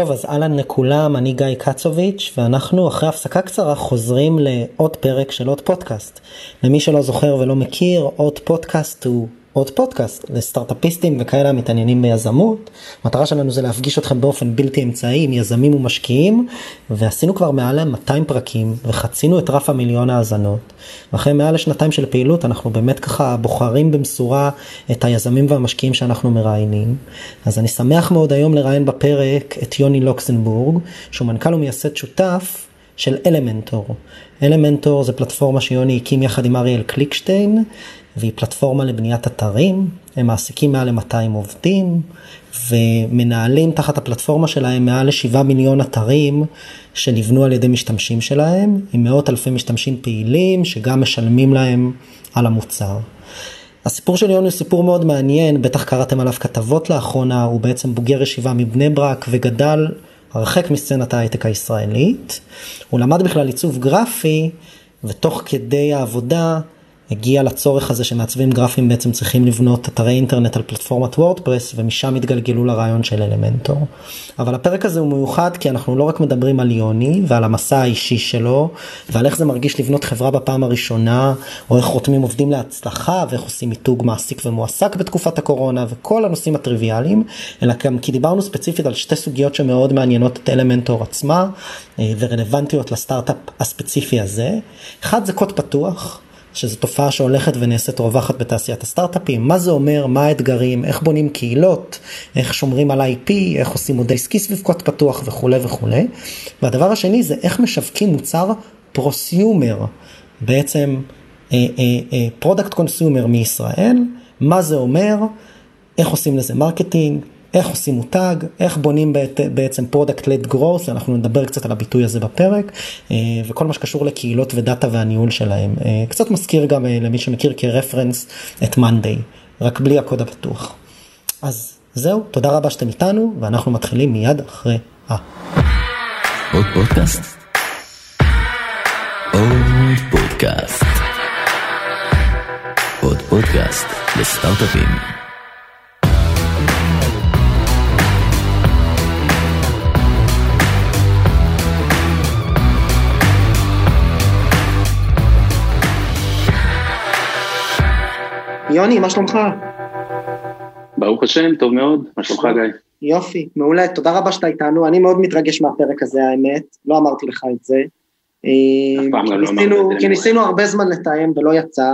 טוב, אז אלן לכולם, אני גיא קצוביץ', ואנחנו אחרי הפסקה קצרה חוזרים לעוד פרק של עוד פודקאסט. למי שלא זוכר ולא מכיר, עוד פודקאסט הוא עוד פודקאסט לסטארט-אפיסטים וכאלה מתעניינים ביזמות. המטרה שלנו זה להפגיש אתכם באופן בלתי אמצעי עם יזמים ומשקיעים, ועשינו כבר מעל 200 פרקים וחצינו את רף 1,000,000 האזנות. ואחרי מעל לשנתיים של פעילות אנחנו באמת ככה בוחרים במסורה את היזמים והמשקיעים שאנחנו מראיינים. אז אני שמח מאוד היום לראיין בפרק את יוני לוקסנבורג, שהוא מנכ"ל ומייסד שותף של אלמנטור. אלמנטור זה פלטפורמה שיוני הקים יחד עם אריאל קליקשטיין, והיא פלטפורמה לבניית אתרים. הם מעסיקים מעל 200 עובדים, ומנהלים תחת הפלטפורמה שלהם מעל 7 מיליון אתרים שנבנו על ידי משתמשים שלהם, עם מאות אלפי משתמשים פעילים שגם משלמים להם על המוצר. הסיפור של יוני הוא סיפור מאוד מעניין, בטח קראתם עליו כתבות לאחרונה. הוא בעצם בוגר ישיבה מבני ברק וגדל הרחק מסצנת ההייטק הישראלית. הוא למד בכלל עיצוב גרפי, ותוך כדי העבודה הגיע לצורך הזה שמעצבים גרפים בעצם צריכים לבנות אתרי אינטרנט על פלטפורמת וורדפרס, ומשם התגלגלו לרעיון של אלמנטור. אבל הפרק הזה הוא מיוחד, כי אנחנו לא רק מדברים על יוני ועל המסע האישי שלו, ועל איך זה מרגיש לבנות חברה בפעם הראשונה, או איך חותמים עובדים להצלחה, ואיך עושים מיתוג מעסיק ומועסק בתקופת הקורונה, וכל הנושאים הטריוויאליים, אלא גם כי דיברנו ספציפית על שתי סוגיות שמאוד מעניינות את אלמנטור עצמה, ורלוונטיות לסטארט-אפ הספציפי הזה. אחד זה קוד פתוח, שזו תופעה שהולכת ונעשית רווחת בתעשיית הסטארט-אפים. מה זה אומר, מה האתגרים, איך בונים קהילות, איך שומרים על IP, איך עושים מודל עסקי סביב קוד פתוח וכו' וכו'. והדבר השני זה איך משווקים מוצר פרוסיומר, בעצם פרודקט קונסיומר מישראל. מה זה אומר, איך עושים לזה מרקטינג, איך עושים מותג, איך בונים בעצם product-led growth, אנחנו נדבר קצת על הביטוי הזה בפרק, וכל מה שקשור לקהילות ודאטה והניהול שלהם. קצת מזכיר גם למי שמכיר כרפרנס את Monday, רק בלי הקוד הפתוח. אז זהו, תודה רבה שאתם איתנו, ואנחנו מתחילים מיד אחרי עוד פודקאסט לסטארט-אפים. יוני, מה שלומך? ברוך השם, טוב מאוד, מה שלומך גיא? יופי, מעולה, תודה רבה שאתה איתנו, אני מאוד מתרגש מהפרק הזה, האמת, לא אמרתי לך את זה. כי ניסינו הרבה זמן לתאם ולא יצא,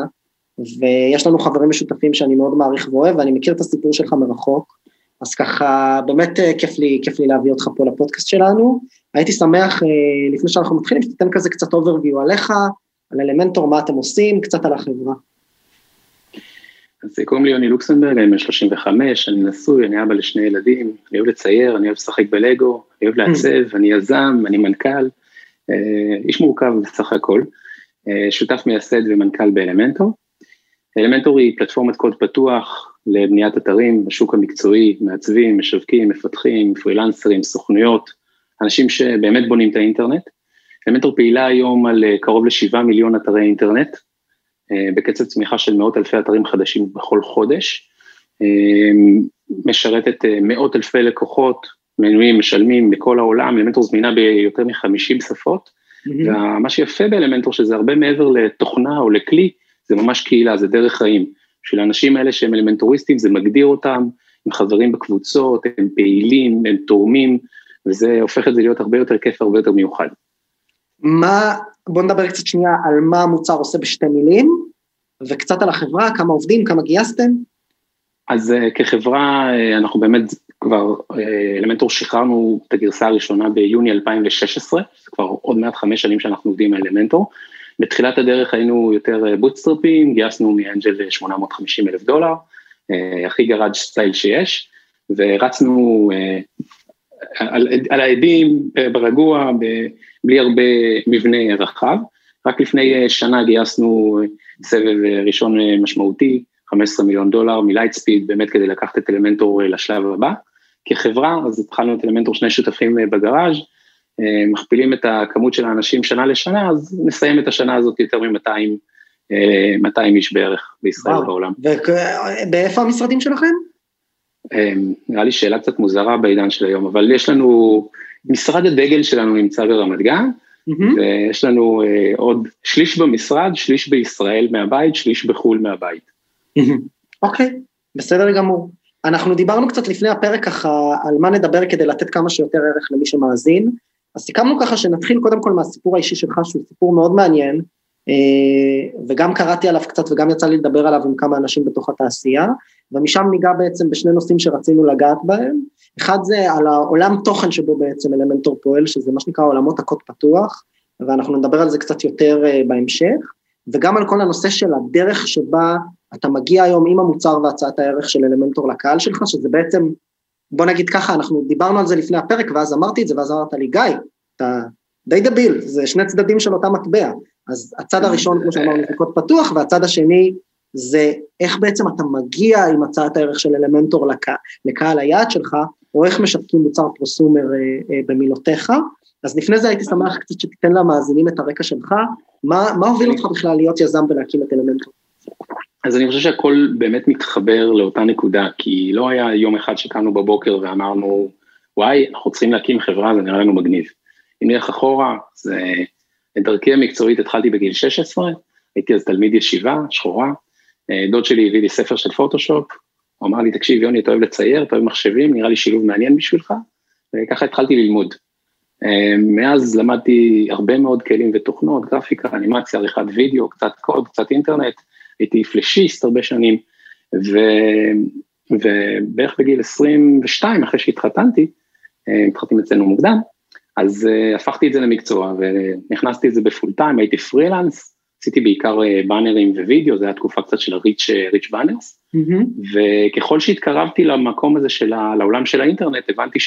ויש לנו חברים משותפים שאני מאוד מעריך ואוהב, ואני מכיר את הסיפור שלך מרחוק, אז ככה, באמת כיף לי להביא אותך פה לפודקאסט שלנו. הייתי שמח, לפני שאנחנו מתחילים, שתיתן כזה קצת אוברוויו עליך, על אלמנטור, מה אתם עושים, קצת על החברה. אז קוראים לי יוני לוקסנברג, אני בן 35, אני נשוי, אני אבא ל2 ילדים, אני אוהב לצייר, אני אוהב לשחק בלגו, אני אוהב לעצב, אני יזם, אני מנכ"ל, איש מורכב בסך הכל, שותף מייסד ומנכ"ל באלמנטור. אלמנטור היא פלטפורמת קוד פתוח לבניית אתרים בשוק המקצועי, מעצבים, משווקים, מפתחים, פרילנסרים, סוכנויות, אנשים שבאמת בונים את האינטרנט. אלמנטור פעילה היום על קרוב ל7 מיליון אתרי אינטרנט, בקצב צמיחה של מאות אלפי אתרים חדשים בכל חודש, משרתת מאות אלפי לקוחות, מנויים, משלמים בכל העולם. אלמנטור זמינה ביותר מ50 שפות, ומה שיפה באלמנטור שזה הרבה מעבר לתוכנה או לכלי, זה ממש קהילה, זה דרך חיים, של האנשים האלה שהם אלמנטוריסטים, זה מגדיר אותם, הם חברים בקבוצות, הם פעילים, הם תורמים, וזה הופך את זה להיות הרבה יותר כיף, הרבה יותר מיוחד. בוא נדבר קצת שנייה על מה המוצר עושה ב2 מילים, וקצת על החברה, כמה עובדים, כמה גייסתם? אז כחברה, אנחנו באמת כבר, אלמנטור שחררנו את הגרסה הראשונה ביוני 2016, זה כבר עוד מעט 5 שנים שאנחנו עובדים על אלמנטור. בתחילת הדרך היינו יותר בוטסטרפים, גייסנו מאנג'ל $850,000, הכי גראג' סטייל שיש, ורצנו על העדים, ברגוע, בלי הרבה מבנה רחב. רק לפני שנה גייסנו סבב ראשון משמעותי, $15 מיליון מלייטספיד, באמת כדי לקחת את אלמנטור לשלב הבא. כחברה, אז התחלנו את אלמנטור 2 שותפים בגראז', מכפילים את הכמות של האנשים שנה לשנה, אז נסיים את השנה הזאת יותר מ-200 איש בערך בישראל ובעולם. ואיפה המשרדים שלכם? נראה לי שאלה קצת מוזרה בעידן של היום, אבל יש לנו, משרד הדגל שלנו נמצא ברמת גן, ויש לנו עוד שליש במשרד, שליש בישראל מהבית, שליש בחול מהבית. אוקיי, בסדר גמור. אנחנו דיברנו קצת לפני הפרק ככה, על מה נדבר כדי לתת כמה שיותר ערך למי שמאזין, אז סיכמנו ככה שנתחיל קודם כל מהסיפור האישי שלך, שהוא סיפור מאוד מעניין, וגם קראתי עליו קצת, וגם יצא לי לדבר עליו עם כמה אנשים בתוך התעשייה, ומשם ניגע בעצם בשני נושאים שרצינו לגעת בהם, אחד זה על העולם תוכן שבו בעצם אלמנטור פועל, שזה מה שנקרא עולמות הקוד פתוח, ואנחנו נדבר על זה קצת יותר בהמשך, וגם על כל הנושא של הדרך שבה אתה מגיע היום עם המוצר והצעת הערך של אלמנטור לקהל שלך, שזה בעצם, בוא נגיד ככה, אנחנו דיברנו על זה לפני הפרק, ואז אמרתי את זה, ואז אמרת לי, גיא, אתה די דביל, זה שני צדדים של אותה מטבע, אז הצד הראשון, כמו שאמרנו, זה קוד פתוח, והצד השני, זה איך בעצם אתה מגיע עם הצעת הערך של אלמנטור לקהל היעד שלך, או איך משווקים מוצר פרוסומר במילותיך. אז לפני זה הייתי שמח קצת שתיתן למאזינים את הרקע שלך, מה הוביל אותך בכלל להיות יזם ולהקים את אלמנטור? אז אני חושב שהכל באמת מתחבר לאותה נקודה, כי לא היה יום אחד שקמנו בבוקר ואמרנו, וואי, אנחנו צריכים להקים חברה, זה נראה לנו מגניב. אם נלך אחורה, את דרכי המקצועית התחלתי בגיל 16, הייתי אז תלמיד ישיבה, שחורה, דוד שלי הביא לי ספר של פוטושופ, הוא אמר לי, תקשיב יוני, אתה אוהב לצייר, אתה אוהב מחשבים, נראה לי שילוב מעניין בשבילך, וככה התחלתי ללמוד. מאז למדתי הרבה מאוד כלים ותוכנות, גרפיקה, אנימציה, עריכת וידאו, קצת קוד, קצת אינטרנט, הייתי פלשיסט הרבה שנים, ובערך בגיל 22, אחרי שהתחתנתי, התחתנים אצלנו מוקדם, אז הפכתי את זה למקצוע, ונכנסתי את זה בפול טיים, הייתי פרילנס, עשיתי בעיקר באנרים ווידאו, זה היה תקופה קצת של ריץ' באנרס, וככל שהתקרבתי למקום הזה, לעולם של האינטרנט, הבנתי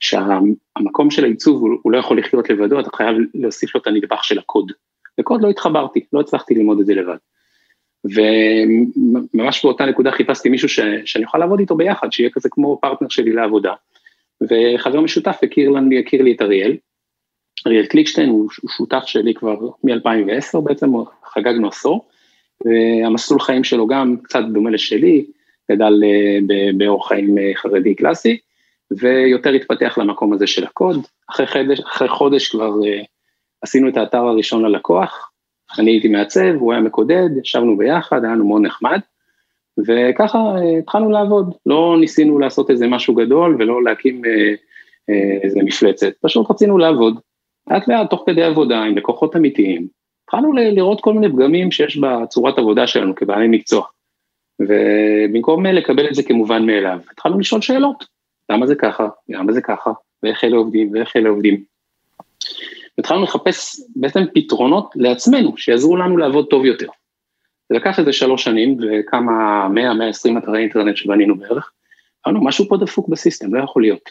שהמקום של העיצוב, הוא לא יכול לחיות לבדו, אתה חייב להוסיף לו את הנדבך של הקוד, לקוד לא התחברתי, לא הצלחתי ללמוד את זה לבד, וממש באותה נקודה חיפשתי מישהו שאני אוכל לעבוד איתו ביחד, שיהיה כזה כמו פרטנר שלי לעבודה, וחבר משותף הכיר לי את אריאל, אריאל קליקשטיין הוא שותף שלי כבר מ-2010 בעצם, חגגנו עשור, והמסלול חיים שלו גם קצת דומה לשלי, גדל באורח חיים חרדי קלאסי, ויותר התפתח למקום הזה של הקוד, אחרי חודש כבר עשינו את האתר הראשון ללקוח, אני הייתי מעצב, הוא היה מקודד, ישבנו ביחד, היינו מאוד נחמד, וככה התחלנו לעבוד, לא ניסינו לעשות איזה משהו גדול, ולא להקים איזה מפלצת, פשוט רצינו לעבוד, לאט לאט תוך כדי עבודה עם לקוחות אמיתיים, התחלנו לראות כל מיני פגמים שיש בצורת עבודה שלנו כבעלי מקצוע, ובמקום לקבל את זה כמובן מאליו, התחלנו לשאול שאלות, למה זה ככה, למה זה ככה, ואיך אלה עובדים, ואיך אלה עובדים, התחלנו לחפש בעצם פתרונות לעצמנו, שיעזרו לנו לעבוד טוב יותר. זה לקח איזה 3 שנים, וכמה 100-120 אתרי אינטרנט שבנינו בערך, אמרנו, משהו פה דפוק בסיסטם, לא יכול להיות.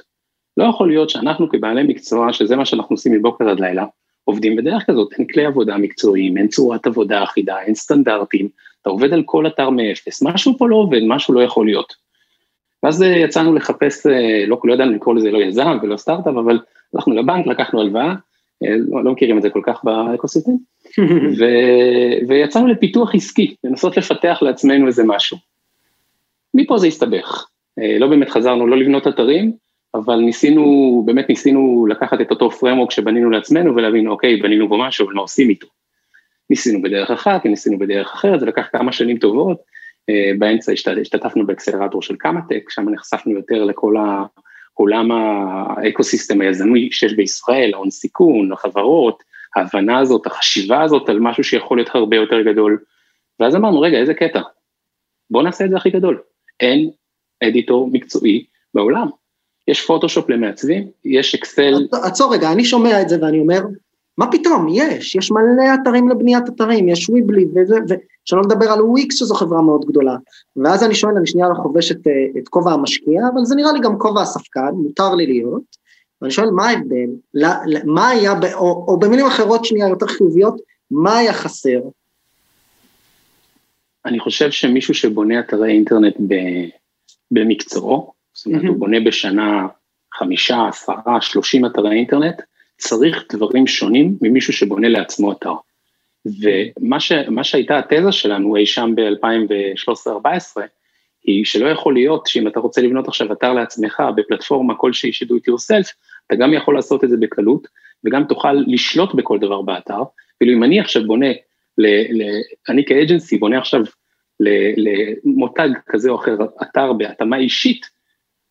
לא יכול להיות שאנחנו כבעלי מקצוע, שזה מה שאנחנו עושים מבוקר עד לילה, עובדים בדרך כזאת, אין כלי עבודה מקצועיים, אין צורת עבודה אחידה, אין סטנדרטים, אתה עובד על כל אתר מאפס, משהו פה לא עובד, משהו לא יכול להיות. ואז יצאנו לחפש, לא ידענו לקרוא לזה, לא יזם ולא סטארט-אפ, אבל הלכנו לבנק, לקחנו הלוואה, לא מכירים את זה כל כך באקוסיסטם, ויצאנו לפיתוח עסקי, לנסות לפתח לעצמנו איזה משהו. מפה זה הסתבך, לא באמת חזרנו, לא לבנות אתרים, אבל באמת ניסינו לקחת את אותו פרמורק שבנינו לעצמנו, ולהבין, אוקיי, בנינו בו משהו, אבל מה עושים איתו? ניסינו בדרך אחת, ניסינו בדרך אחרת, זה לקח כמה שנים טובות, באמצע השתתפנו באקסלרטור של קמאטק, שם נחשפנו יותר לכל עולם האקוסיסטם היזמי שיש בישראל, ההון סיכון, החברות, ההבנה הזאת, החשיבה הזאת על משהו שיכול להיות הרבה יותר גדול, ואז אמרנו, רגע, איזה קטע? בוא נעשה את זה הכי גדול. אין אדיטור מקצועי בעולם. יש פוטושופ למעצבים, יש אקסל... עצור רגע, אני שומע את זה ואני אומר, מה פתאום? יש מלא אתרים לבניית אתרים, יש וויבלי וזה, שלא לדבר על וויקס, שזו חברה מאוד גדולה, ואז אני שואל, אני שנייה לחובש את כובע המשקיע, אבל זה נראה לי גם כובע הספקן, מותר לי להיות, ואני שואל, מה ההבדל, מה היה, או במילים אחרות שנייה יותר חיוביות, מה היה חסר? אני חושב שמישהו שבונה אתרי אינטרנט במקצועו, זאת אומרת, הוא בונה בשנה 5, 10, 30 אתרי אינטרנט, צריך דברים שונים ממישהו שבונה לעצמו אתר. ומה שהייתה התזה שלנו, אי שם ב-2013-14, היא שלא יכול להיות שאם אתה רוצה לבנות עכשיו אתר לעצמך בפלטפורמה כלשהי שדו את yourself, אתה גם יכול לעשות את זה בקלות, וגם תוכל לשלוט בכל דבר באתר, ואילו אם אני עכשיו בונה, אני כאג'נסי בונה עכשיו למותג כזה או אחר אתר בהתאמה אישית,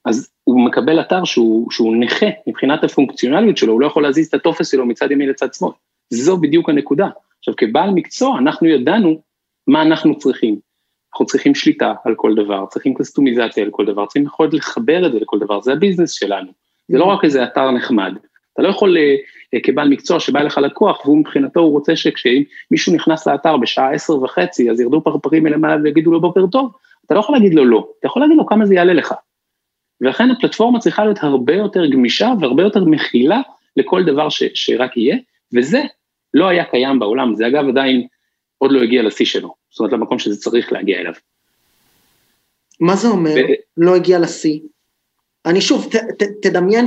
אז הוא מקבל אתר שהוא נכה מבחינת הפונקציונליות שלו, הוא לא יכול להזיז את הטופס שלו מצד ימין לצד שמאל, זו בדיוק הנקודה. עכשיו כבעל מקצוע אנחנו ידענו מה אנחנו צריכים, אנחנו צריכים שליטה על כל דבר, צריכים קסטומיזציה על כל דבר, צריכים יכולת לחבר את זה לכל דבר, זה הביזנס שלנו, זה לא רק איזה אתר נחמד, אתה לא יכול כבעל מקצוע שבא לך לקוח, והוא מבחינתו הוא רוצה שכשאם מישהו נכנס לאתר בשעה 10:30, אז ירדו פרפרים למעלה ויגידו לו בוקר טוב, אתה לא יכול להגיד לו לא, אתה יכול להגיד לו כמה זה יעלה לך, ולכן הפלטפורמה צריכה להיות הרבה יותר גמישה, והרבה יותר מכילה לכל דבר שרק יהיה, וזה לא היה קיים בעולם, זה אגב עדיין עוד לא הגיע לשיא שלו, זאת אומרת למקום שזה צריך להגיע אליו. מה זה אומר? לא הגיע לשיא? אני שוב, תדמיין,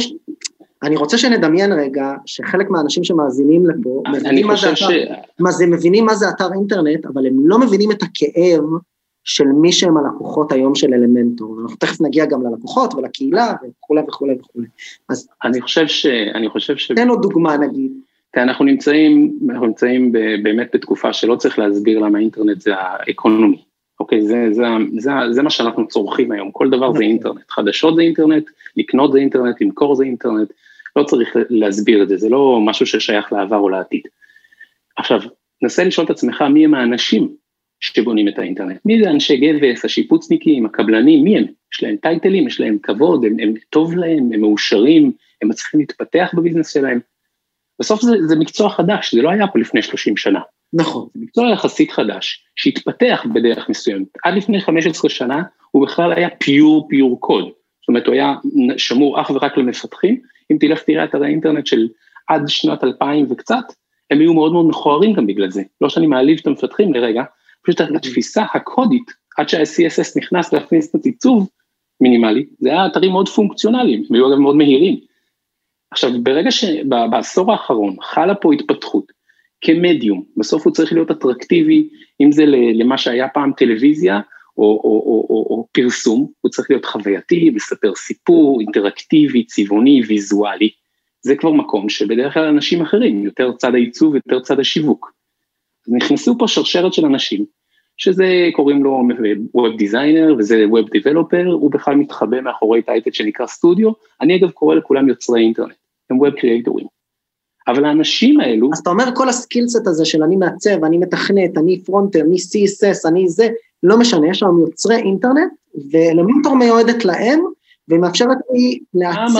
אני רוצה שנדמיין רגע, שחלק מהאנשים שמאזינים לפה, מבינים מה זה אתר אינטרנט, אבל הם לא מבינים את הכאב של מי שהם הלקוחות היום של אלמנטור, אנחנו תכף נגיע גם ללקוחות ולקהילה וכו' וכו' וכו'. אז אני חושב ש... תן לו דוגמה נגיד. אנחנו נמצאים באמת בתקופה שלא צריך להסביר למה אינטרנט זה האקונומי, אוקיי? זה מה שאנחנו צורכים היום, כל דבר זה אינטרנט, חדשות זה אינטרנט, לקנות זה אינטרנט, למכור זה אינטרנט, לא צריך להסביר את זה, זה לא משהו ששייך לעבר או לעתיד. עכשיו, נסה לשאול את עצמך מי הם האנשים שבונים את האינטרנט, מי זה אנשי גבס, השיפוצניקים, הקבלנים, מי הם? יש להם טייטלים, יש להם כבוד, הם טוב להם, הם מאושרים, הם מצליחים להתפתח בביזנס שלהם, בסוף זה מקצוע חדש, זה לא היה פה לפני 30 שנה. נכון. זה מקצוע יחסית חדש, שהתפתח בדרך מסוימת. עד לפני 15 שנה, הוא בכלל היה פיור קוד. זאת אומרת, הוא היה שמור אך ורק למפתחים. אם תלך תראה את האינטרנט של עד שנת 2000 וקצת, הם היו מאוד מאוד מכוערים גם בגלל זה. לא שאני מעליב את המפתחים לרגע, פשוט התפיסה הקודית, עד שה-CSS נכנס להכניס את הציצוב מינימלי, זה היה אתרים מאוד פונקציונליים, הם היו גם מאוד מהירים. עכשיו, ברגע שבעשור האחרון חלה פה התפתחות כמדיום, בסוף הוא צריך להיות אטרקטיבי, אם זה למה שהיה פעם טלוויזיה או פרסום, הוא צריך להיות חווייתי, לספר סיפור, אינטראקטיבי, צבעוני, ויזואלי. זה כבר מקום שבדרך כלל אנשים אחרים, יותר צד העיצוב, יותר צד השיווק. נכנסו פה שרשרת של אנשים, שזה קוראים לו ווב דיזיינר, וזה ווב דיבלופר, הוא בכלל מתחבא מאחורי טייטל שנקרא סטודיו, אני אגב קורא לכולם יוצרי אינטרנט, הם ווב קריאטורים, אבל האנשים האלו... אז אתה אומר כל הסקילסט הזה של אני מעצב, אני מתכנת, אני פרונטר, אני CSS, אני זה, לא משנה, יש לנו יוצרי אינטרנט, ואלמנטור מיועדת להם, ומאפשרת לי לעצב...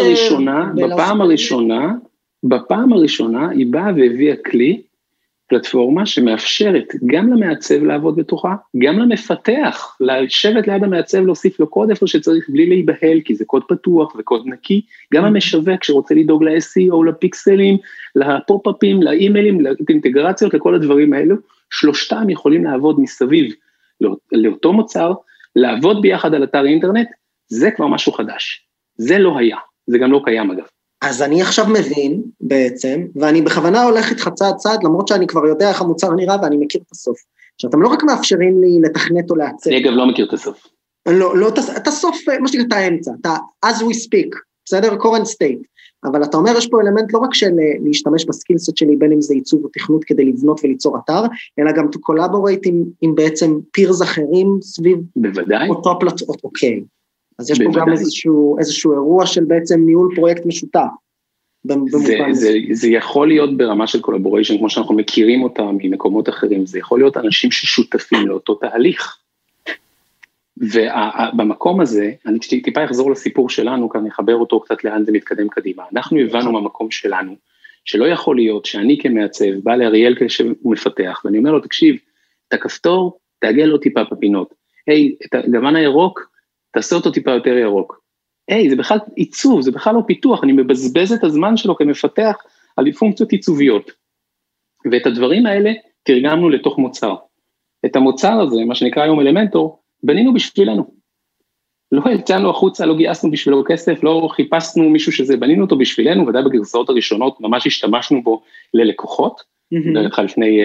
בפעם הראשונה היא באה והביאה כלי, פלטפורמה שמאפשרת גם למעצב לעבוד בתוכה, גם למפתח, לשבת ליד המעצב, להוסיף לו קוד איפה שצריך בלי להיבהל, כי זה קוד פתוח וקוד נקי, גם המשווק שרוצה לדאוג ל-SEO, לפיקסלים, לפופ-אפים, לאימיילים, לאינטגרציות, לכל הדברים האלו, שלושתם יכולים לעבוד מסביב לאותו מוצר, לעבוד ביחד על אתר אינטרנט, זה כבר משהו חדש, זה לא היה, זה גם לא קיים אגב. אז אני עכשיו מבין בעצם, ואני בכוונה הולך איתך צעד צעד, למרות שאני כבר יודע איך המוצר נראה, ואני מכיר את הסוף. שאתם לא רק מאפשרים לי לתכנת או לעצב. אני אגב לא מכיר את הסוף. לא, את הסוף, מה שנקרא, את האמצע, אתה as we speak, בסדר? current state. אבל אתה אומר, יש פה אלמנט לא רק של להשתמש בסקילסט שלי, בין אם זה עיצוב או תכנות כדי לבנות וליצור אתר, אלא גם to collaborate עם בעצם פירס אחרים סביב אותו פלטפורמה. אוקיי. אז יש בוודאי. פה גם איזשהו אירוע של בעצם ניהול פרויקט משותף. זה יכול להיות ברמה של קולאבוריישן, כמו שאנחנו מכירים אותה ממקומות אחרים, זה יכול להיות אנשים ששותפים לאותו תהליך. ובמקום הזה, אני טיפה אחזור לסיפור שלנו, כי אני אחבר אותו קצת לאן זה מתקדם קדימה. אנחנו הבנו מהמקום שלנו, שלא יכול להיות שאני כמעצב, בא לאריאל כשהוא מפתח, ואני אומר לו, תקשיב, את הכפתור, תעגל לו טיפה בפינות. היי, את הגוון הירוק, תעשה אותו טיפה יותר ירוק. היי, זה בכלל עיצוב, זה בכלל לא פיתוח, אני מבזבז את הזמן שלו כמפתח על פונקציות עיצוביות. ואת הדברים האלה תרגמנו לתוך מוצר. את המוצר הזה, מה שנקרא היום אלמנטור, בנינו בשבילנו. לא יצאנו החוצה, לא גייסנו בשבילו כסף, לא חיפשנו מישהו שזה, בנינו אותו בשבילנו, ודאי בגרסאות הראשונות ממש השתמשנו בו ללקוחות, לפני,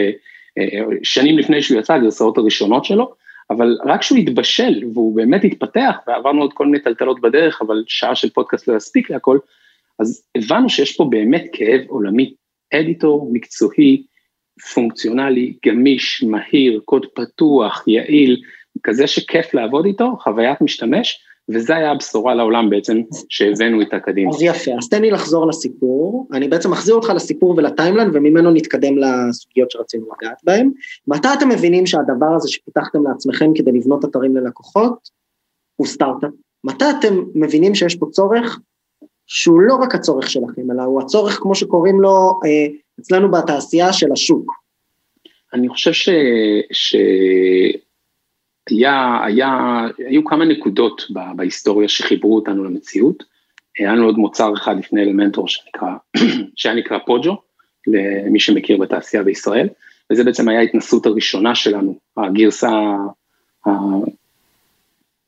שנים לפני שהוא יצא, הגרסאות הראשונות שלו, אבל רק שהוא התבשל, והוא באמת התפתח, ועברנו עוד כל מיני טלטלות בדרך, אבל שעה של פודקאסט לא יספיק להכל, אז הבנו שיש פה באמת כאב עולמי, אדיטור מקצועי, פונקציונלי, גמיש, מהיר, קוד פתוח, יעיל, כזה שכיף לעבוד איתו, חוויית משתמש, וזה היה הבשורה לעולם בעצם, שהבאנו איתה קדימה. אז יפה, אז תן לי לחזור לסיפור, אני בעצם מחזיר אותך לסיפור ולטיימלן, וממנו נתקדם לסוגיות שרצינו לגעת בהן. מתי אתם מבינים שהדבר הזה שפיתחתם לעצמכם, כדי לבנות אתרים ללקוחות, הוא סטארט-אפ? מתי אתם מבינים שיש פה צורך, שהוא לא רק הצורך שלכם, אלא הוא הצורך כמו שקוראים לו, אצלנו בתעשייה של השוק? אני חושב היו כמה נקודות בהיסטוריה שחיברו אותנו למציאות. היה לנו עוד מוצר אחד לפני אלמנטור שנקרא פוג'ו, למי שמכיר בתעשייה בישראל, וזה בעצם היה ההתנסות הראשונה שלנו, הגרסה,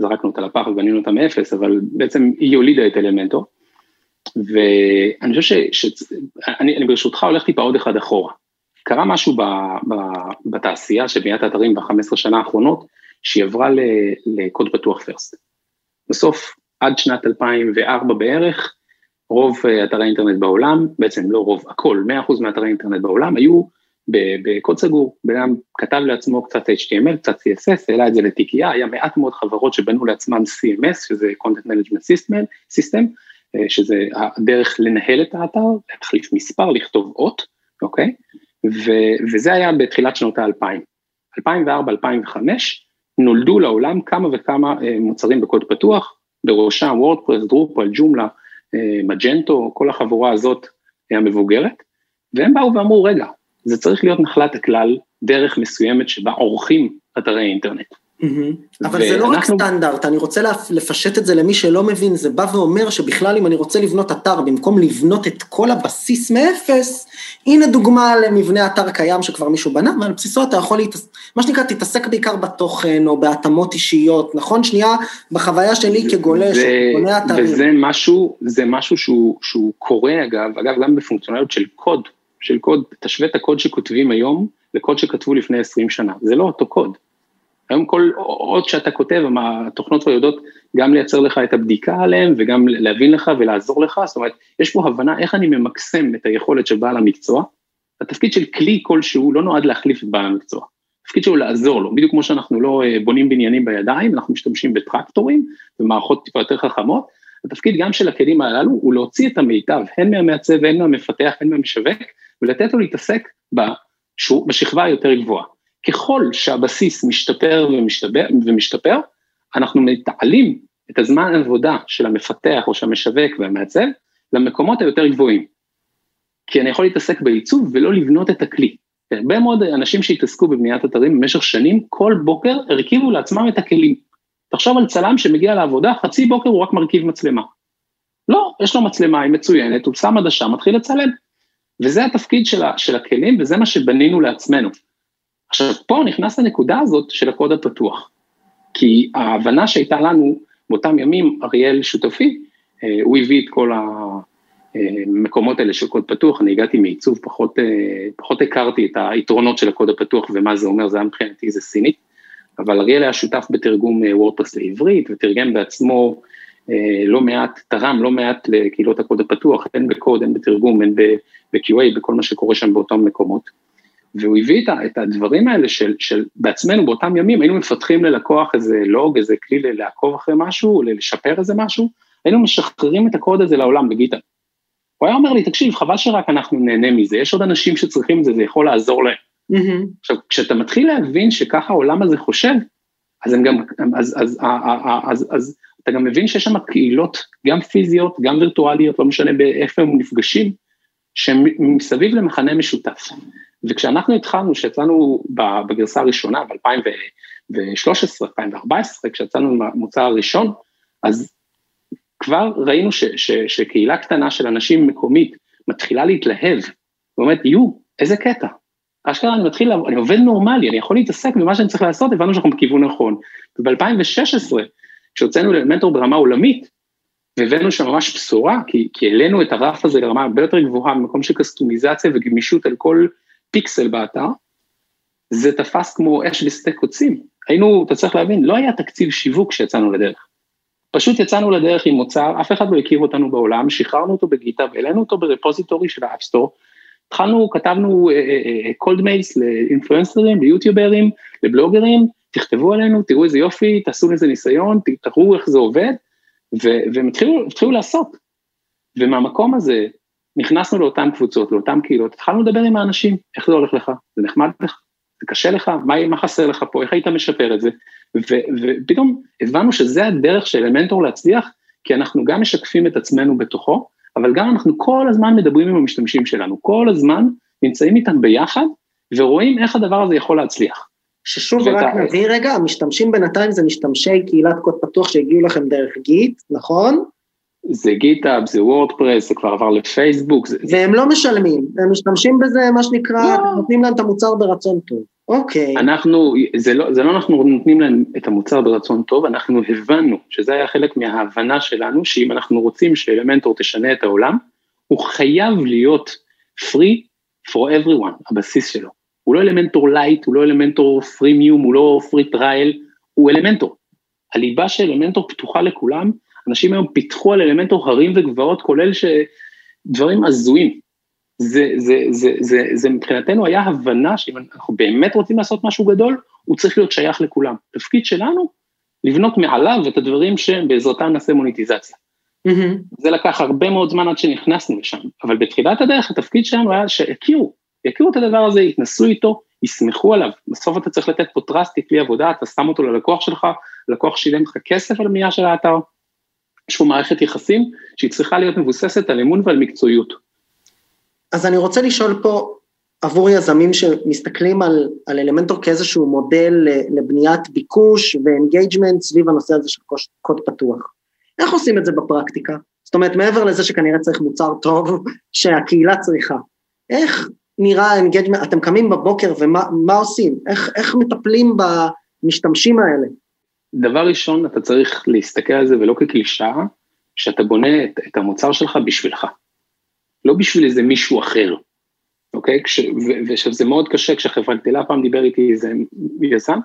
זרקנו אותה לפח ובנינו אותה מאפס, אבל בעצם היא יולידה את אלמנטור, ואני חושב אני ברשותך הולך טיפה עוד אחד אחורה. קרה משהו בתעשייה שבניית האתרים ב-15 שנה האחרונות, שהיא עברה לקוד פתוח פרסט. בסוף, עד שנת 2004 בערך, רוב אתרי אינטרנט בעולם, בעצם לא רוב, הכל, 100% מאתרי אינטרנט בעולם, היו בקוד סגור, בינם כתב לעצמו קצת HTML, קצת CSS, העלה את זה לתיקייה, היה מעט מאוד חברות שבנו לעצמם CMS, שזה Content Management System, שזה הדרך לנהל את האתר, להחליף מספר, לכתוב אות, אוקיי? וזה היה בתחילת שנות ה-2000. 2004, 2005, נולדו לעולם כמה וכמה מוצרים בקוד פתוח, בראשם וורדפרס, דרופל, ג'ומלה, מג'נטו, כל החבורה הזאת המבוגרת, והם באו ואמרו, רגע, זה צריך להיות נחלת הכלל, דרך מסוימת שבה עורכים אתרי אינטרנט. אבל זה לא רק סטנדרט, אני רוצה לפשט את זה למי שלא מבין, זה בא ואומר שבכלל אם אני רוצה לבנות אתר, במקום לבנות את כל הבסיס מאפס, הנה דוגמה למבנה אתר קיים שכבר מישהו בנה, ועל בסיסו אתה יכול, מה שנקרא, תתעסק בעיקר בתוכן או בהתאמות אישיות, נכון? שנייה, בחוויה שלי כגולש, בונה אתרים. וזה משהו שהוא קורה אגב גם בפונקציונליות של קוד, תשווה את הקוד שכותבים היום, לקוד שכתבו לפני 20 שנה, זה לא אותו קוד. היום כל עוד שאתה כותב, התוכנות יודעות גם לייצר לך את הבדיקה עליהם, וגם להבין לך ולעזור לך, זאת אומרת, יש פה הבנה איך אני ממקסם את היכולת שבאה למקצוע, התפקיד של כלי כלשהו לא נועד להחליף את בעל המקצוע, התפקיד שהוא לעזור לו, בדיוק כמו שאנחנו לא בונים בניינים בידיים, אנחנו משתמשים בטרקטורים, במערכות טיפה יותר חכמות, התפקיד גם של הכלים הללו, הוא להוציא את המיטב, הן מהמעצב, הן מהמפתח, הן מהמשווק, ולתת לו להתעסק בשכבה היותר גבוהה. ככל שהבסיס משתפר ומשתפר, אנחנו מתעלים את הזמן העבודה של המפתח או של המשווק והמעצב, למקומות היותר גבוהים. כי אני יכול להתעסק בעיצוב ולא לבנות את הכלי. הרבה מאוד אנשים שהתעסקו בבניית אתרים במשך שנים, כל בוקר הרכיבו לעצמם את הכלים. תחשוב על צלם שמגיע לעבודה, חצי בוקר הוא רק מרכיב מצלמה. לא, יש לו מצלמה, היא מצוינת, הוא שם עדשה, מתחיל לצלם. וזה התפקיד של הכלים, וזה מה שבנינו לעצמנו. עכשיו, פה נכנס הנקודה הזאת של הקוד הפתוח, כי ההבנה שהייתה לנו באותם ימים, אריאל שותפי, הוא הביא את כל המקומות האלה של קוד פתוח, אני הגעתי מעיצוב, פחות הכרתי את היתרונות של הקוד הפתוח, ומה זה אומר, זה היה מבחינתי, זה סינית, אבל אריאל היה שותף בתרגום וורדפרס לעברית, ותרגם בעצמו לא מעט, תרם לא מעט לקהילות הקוד הפתוח, הן בקוד, הן בתרגום, הן ב-QA, בכל מה שקורה שם באותם מקומות. והוא הביא את הדברים האלה של בעצמנו באותם ימים, היינו מפתחים ללקוח איזה לוג, איזה כלי לעקוב אחרי משהו, לשפר איזה משהו, היינו משחררים את הקוד הזה לעולם בגיטה. הוא היה אומר לי, תקשיב, חבל שרק אנחנו נהנה מזה, יש עוד אנשים שצריכים את זה, זה יכול לעזור להם. עכשיו, כשאתה מתחיל להבין שככה העולם הזה חושב, אז אתה גם מבין שיש שם קהילות, גם פיזיות, גם וירטואליות, לא משנה באיפה הם נפגשים, שמסביב למחנה משותף. וכשאנחנו התחלנו, כשיצאנו בגרסה הראשונה, ב-2013, 2014, כשיצאנו למוצר הראשון, אז כבר ראינו שקהילה קטנה של אנשים מקומית מתחילה להתלהב, ואומרת, יו, איזה קטע. אשכרה אני עובד נורמלי, אני יכול להתעסק במה שאני צריך לעשות, הבנו שאנחנו בכיוון נכון. וב-2016, כשהוצאנו אלמנטור ברמה עולמית, והבאנו שם ממש בשורה, כי העלינו את הרף הזה לרמה הרבה יותר גבוהה, במקום של קסטומיזציה וגמישות על כל פיקסל באתר, זה תפס כמו אש בשדה קוצים. היינו, אתה צריך להבין, לא היה תקציב שיווק שיצאנו לדרך. פשוט יצאנו לדרך עם מוצר, אף אחד לא הכיר אותנו בעולם, שחררנו אותו בגיטה, העלינו אותו ברפוזיטורי של האפסטור, התחלנו, כתבנו cold mails לאינפלואנסרים, ליוטיוברים, לבלוגרים, תכתבו עלינו, תראו איזה יופי, תעשו איזה ניסיון, תראו איך זה עובד, והם התחילו לעשות. ומהמקום הזה, נכנסנו לאותן קבוצות, לאותן קהילות, התחלנו לדבר עם האנשים, איך זה הולך לך, זה נחמד לך, זה קשה לך, מה חסר לך פה, איך היית משפר את זה, ופתאום הבנו שזה הדרך של אלמנטור להצליח, כי אנחנו גם משקפים את עצמנו בתוכו, אבל גם אנחנו כל הזמן מדברים עם המשתמשים שלנו, כל הזמן נמצאים איתם ביחד, ורואים איך הדבר הזה יכול להצליח. ששוב רק נביא רגע, המשתמשים בינתיים זה משתמשי קהילת קוד פתוח שהגיעו לכם דרך גיט, נכון? זה גיטאב, זה וורדפרס, זה כבר עבר לפייסבוק. והם לא משלמים, הם משתמשים בזה, מה שנקרא, נותנים להם את המוצר ברצון טוב. אוקיי. זה לא אנחנו נותנים להם את המוצר ברצון טוב, אנחנו הבנו, שזה היה חלק מההבנה שלנו, שאם אנחנו רוצים שאלמנטור תשנה את העולם, הוא חייב להיות free for everyone, הבסיס שלו. הוא לא אלמנטור לייט, הוא לא אלמנטור פרימיום, הוא לא פרי טרייל, הוא אלמנטור. הליבה של אלמנטור פתוחה לכולם, אנשים היום פיתחו על אלמנטור הרים וגבעות, כולל שדברים הזויים. זה מבחינתנו היה הבנה, שאם אנחנו באמת רוצים לעשות משהו גדול, הוא צריך להיות שייך לכולם. תפקיד שלנו, לבנות מעליו את הדברים שבעזרתם נעשה מוניטיזציה. זה לקח הרבה מאוד זמן עד שנכנסנו לשם, אבל בתחילת הדרך, התפקיד שלנו היה שיכירו את הדבר הזה, יתנסו איתו, יסמכו עליו. בסוף אתה צריך לתת פה טרסטי, כלי עבודה, אתה שם אותו ללקוח שלך, הלקוח שילם לך כסף על הבנייה של האתר. יש פה מערכת יחסים שהיא צריכה להיות מבוססת על אמון ועל מקצועיות. אז אני רוצה לשאול פה, עבור יזמים שמסתכלים על אלמנטור כאיזשהו מודל לבניית ביקוש ואנגייג'מנט סביב הנושא הזה של קוד פתוח. איך עושים את זה בפרקטיקה? זאת אומרת, מעבר לזה שכנראה צריך מוצר טוב, שהקהילה צריכה. איך נראה האנגייג'מנט? אתם קמים בבוקר ומה עושים? איך מטפלים במשתמשים האלה? דבר ראשון, אתה צריך להסתכל על זה, ולא כקלישה, שאתה בונה את המוצר שלך בשבילך. לא בשביל איזה מישהו אחר. אוקיי? וזה מאוד קשה, כשהחברה גדלה, פעם דיבר איתי איזה יזם,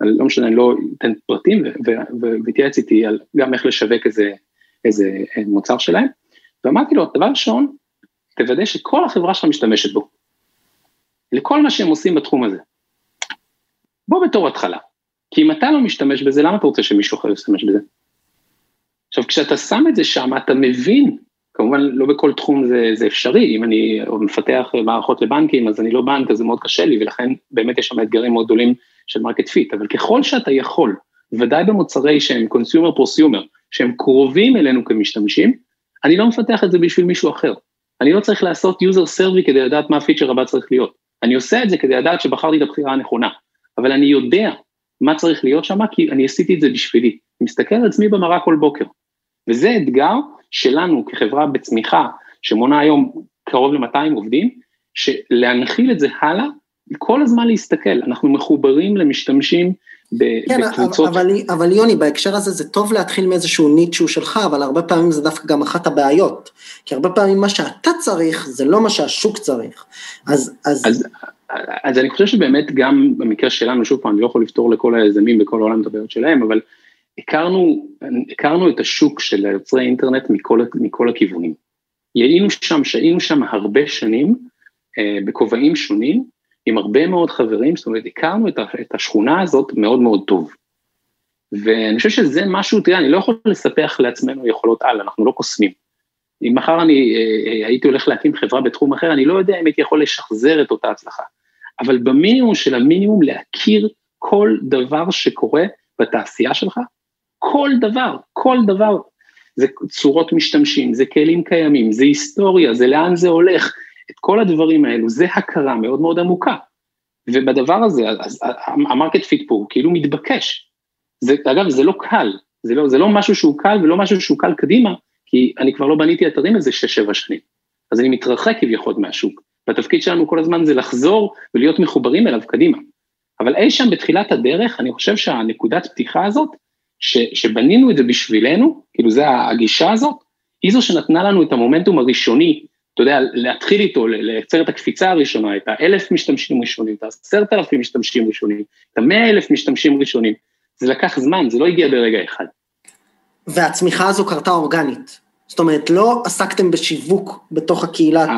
לא משנה, אני לא אתן פרטים, והתייעץ איתי על גם איך לשווק איזה מוצר שלהם, ואמרתי לו, דבר ראשון, תוודא שכל החברה שלך משתמשת בו. לכל מה שהם עושים בתחום הזה. בוא בתור התחלה. כי אם אתה לא משתמש בזה, למה אתה רוצה שמישהו אחר ישתמש בזה? עכשיו, כשאתה שם את זה שם, אתה מבין, כמובן לא בכל תחום זה אפשרי, אם אני מפתח מערכות לבנקים, אז אני לא בנק, אז זה מאוד קשה לי, ולכן באמת יש שם אתגרים מאוד גדולים של מרקט פיט, אבל ככל שאתה יכול, ודאי במוצרי שהם קונסיומר פרוסיומר, שהם קרובים אלינו כמשתמשים, אני לא מפתח את זה בשביל מישהו אחר. אני לא צריך לעשות יוזר סרבי כדי לדעת מה הפיצ'ר הבא צריך להיות. אני עושה את זה כדי לדעת שבחרתי את הבחירה הנכונה, אבל אני יודע מה צריך להיות שם, כי אני עשיתי את זה בשבילי, אני מסתכל על עצמי במראה כל בוקר, וזה אתגר שלנו כחברה בצמיחה, שמונה היום קרוב ל-200 עובדים, שלהנחיל את זה הלאה, כל הזמן להסתכל, אנחנו מחוברים למשתמשים בקבוצות. אבל יוני, בהקשר הזה זה טוב להתחיל מאיזשהו ניצ'ו שלך, אבל הרבה פעמים זה דווקא גם אחת הבעיות, כי הרבה פעמים מה שאתה צריך, זה לא מה שהשוק צריך, אז אני חושב שבאמת גם במקרה שלנו, שוב פעם, אני לא יכול לפתור לכל היזמים בכל העולם את הבעיות שלהם, אבל הכרנו את השוק של היוצרי אינטרנט מכל הכיוונים. שהיינו שם הרבה שנים, בכובעים שונים, עם הרבה מאוד חברים, זאת אומרת, הכרנו את השכונה הזאת מאוד מאוד טוב. ואני חושב שזה משהו, תראה, אני לא יכול לספח לעצמנו יכולות על, אנחנו לא קוסמים. אם מחר אני הייתי הולך להקים חברה בתחום אחר, אני לא יודע אם הייתי יכול לשחזר את אותה הצלחה, אבל במינימום של המינימום להכיר כל דבר שקורה בתעשייה שלך, כל דבר, זה צורות משתמשים, זה כלים קיימים, זה היסטוריה, זה לאן זה הולך, את כל הדברים האלו, זה הכרה מאוד מאוד עמוקה, ובדבר הזה, המרקט פיט פה הוא כאילו מתבקש, אגב זה לא קל, זה לא משהו שהוא קל ולא משהו שהוא קל קדימה, כי אני כבר לא בניתי אתרים איזה 6-7 שנים, אז אני מתרחק כביכול מהשוק, והתפקיד שלנו כל הזמן זה לחזור ולהיות מחוברים אליו קדימה, אבל אי שם בתחילת הדרך, אני חושב שהנקודת פתיחה הזאת, שבנינו את זה בשבילנו, כאילו זה הגישה הזאת, היא זו שנתנה לנו את המומנטום הראשוני, אתה יודע, להתחיל איתו, לייצר את הקפיצה הראשונה, את ה-1,000 משתמשים ראשונים, את ה-10,000 משתמשים ראשונים, את ה-100,000 משתמשים ראשונים, זה לקח זמן, זה לא הגיע ברגע אחד. והצמיחה הזו קרתה אורגנית, זאת אומרת, לא עסקתם בשיווק בתוך הקהילת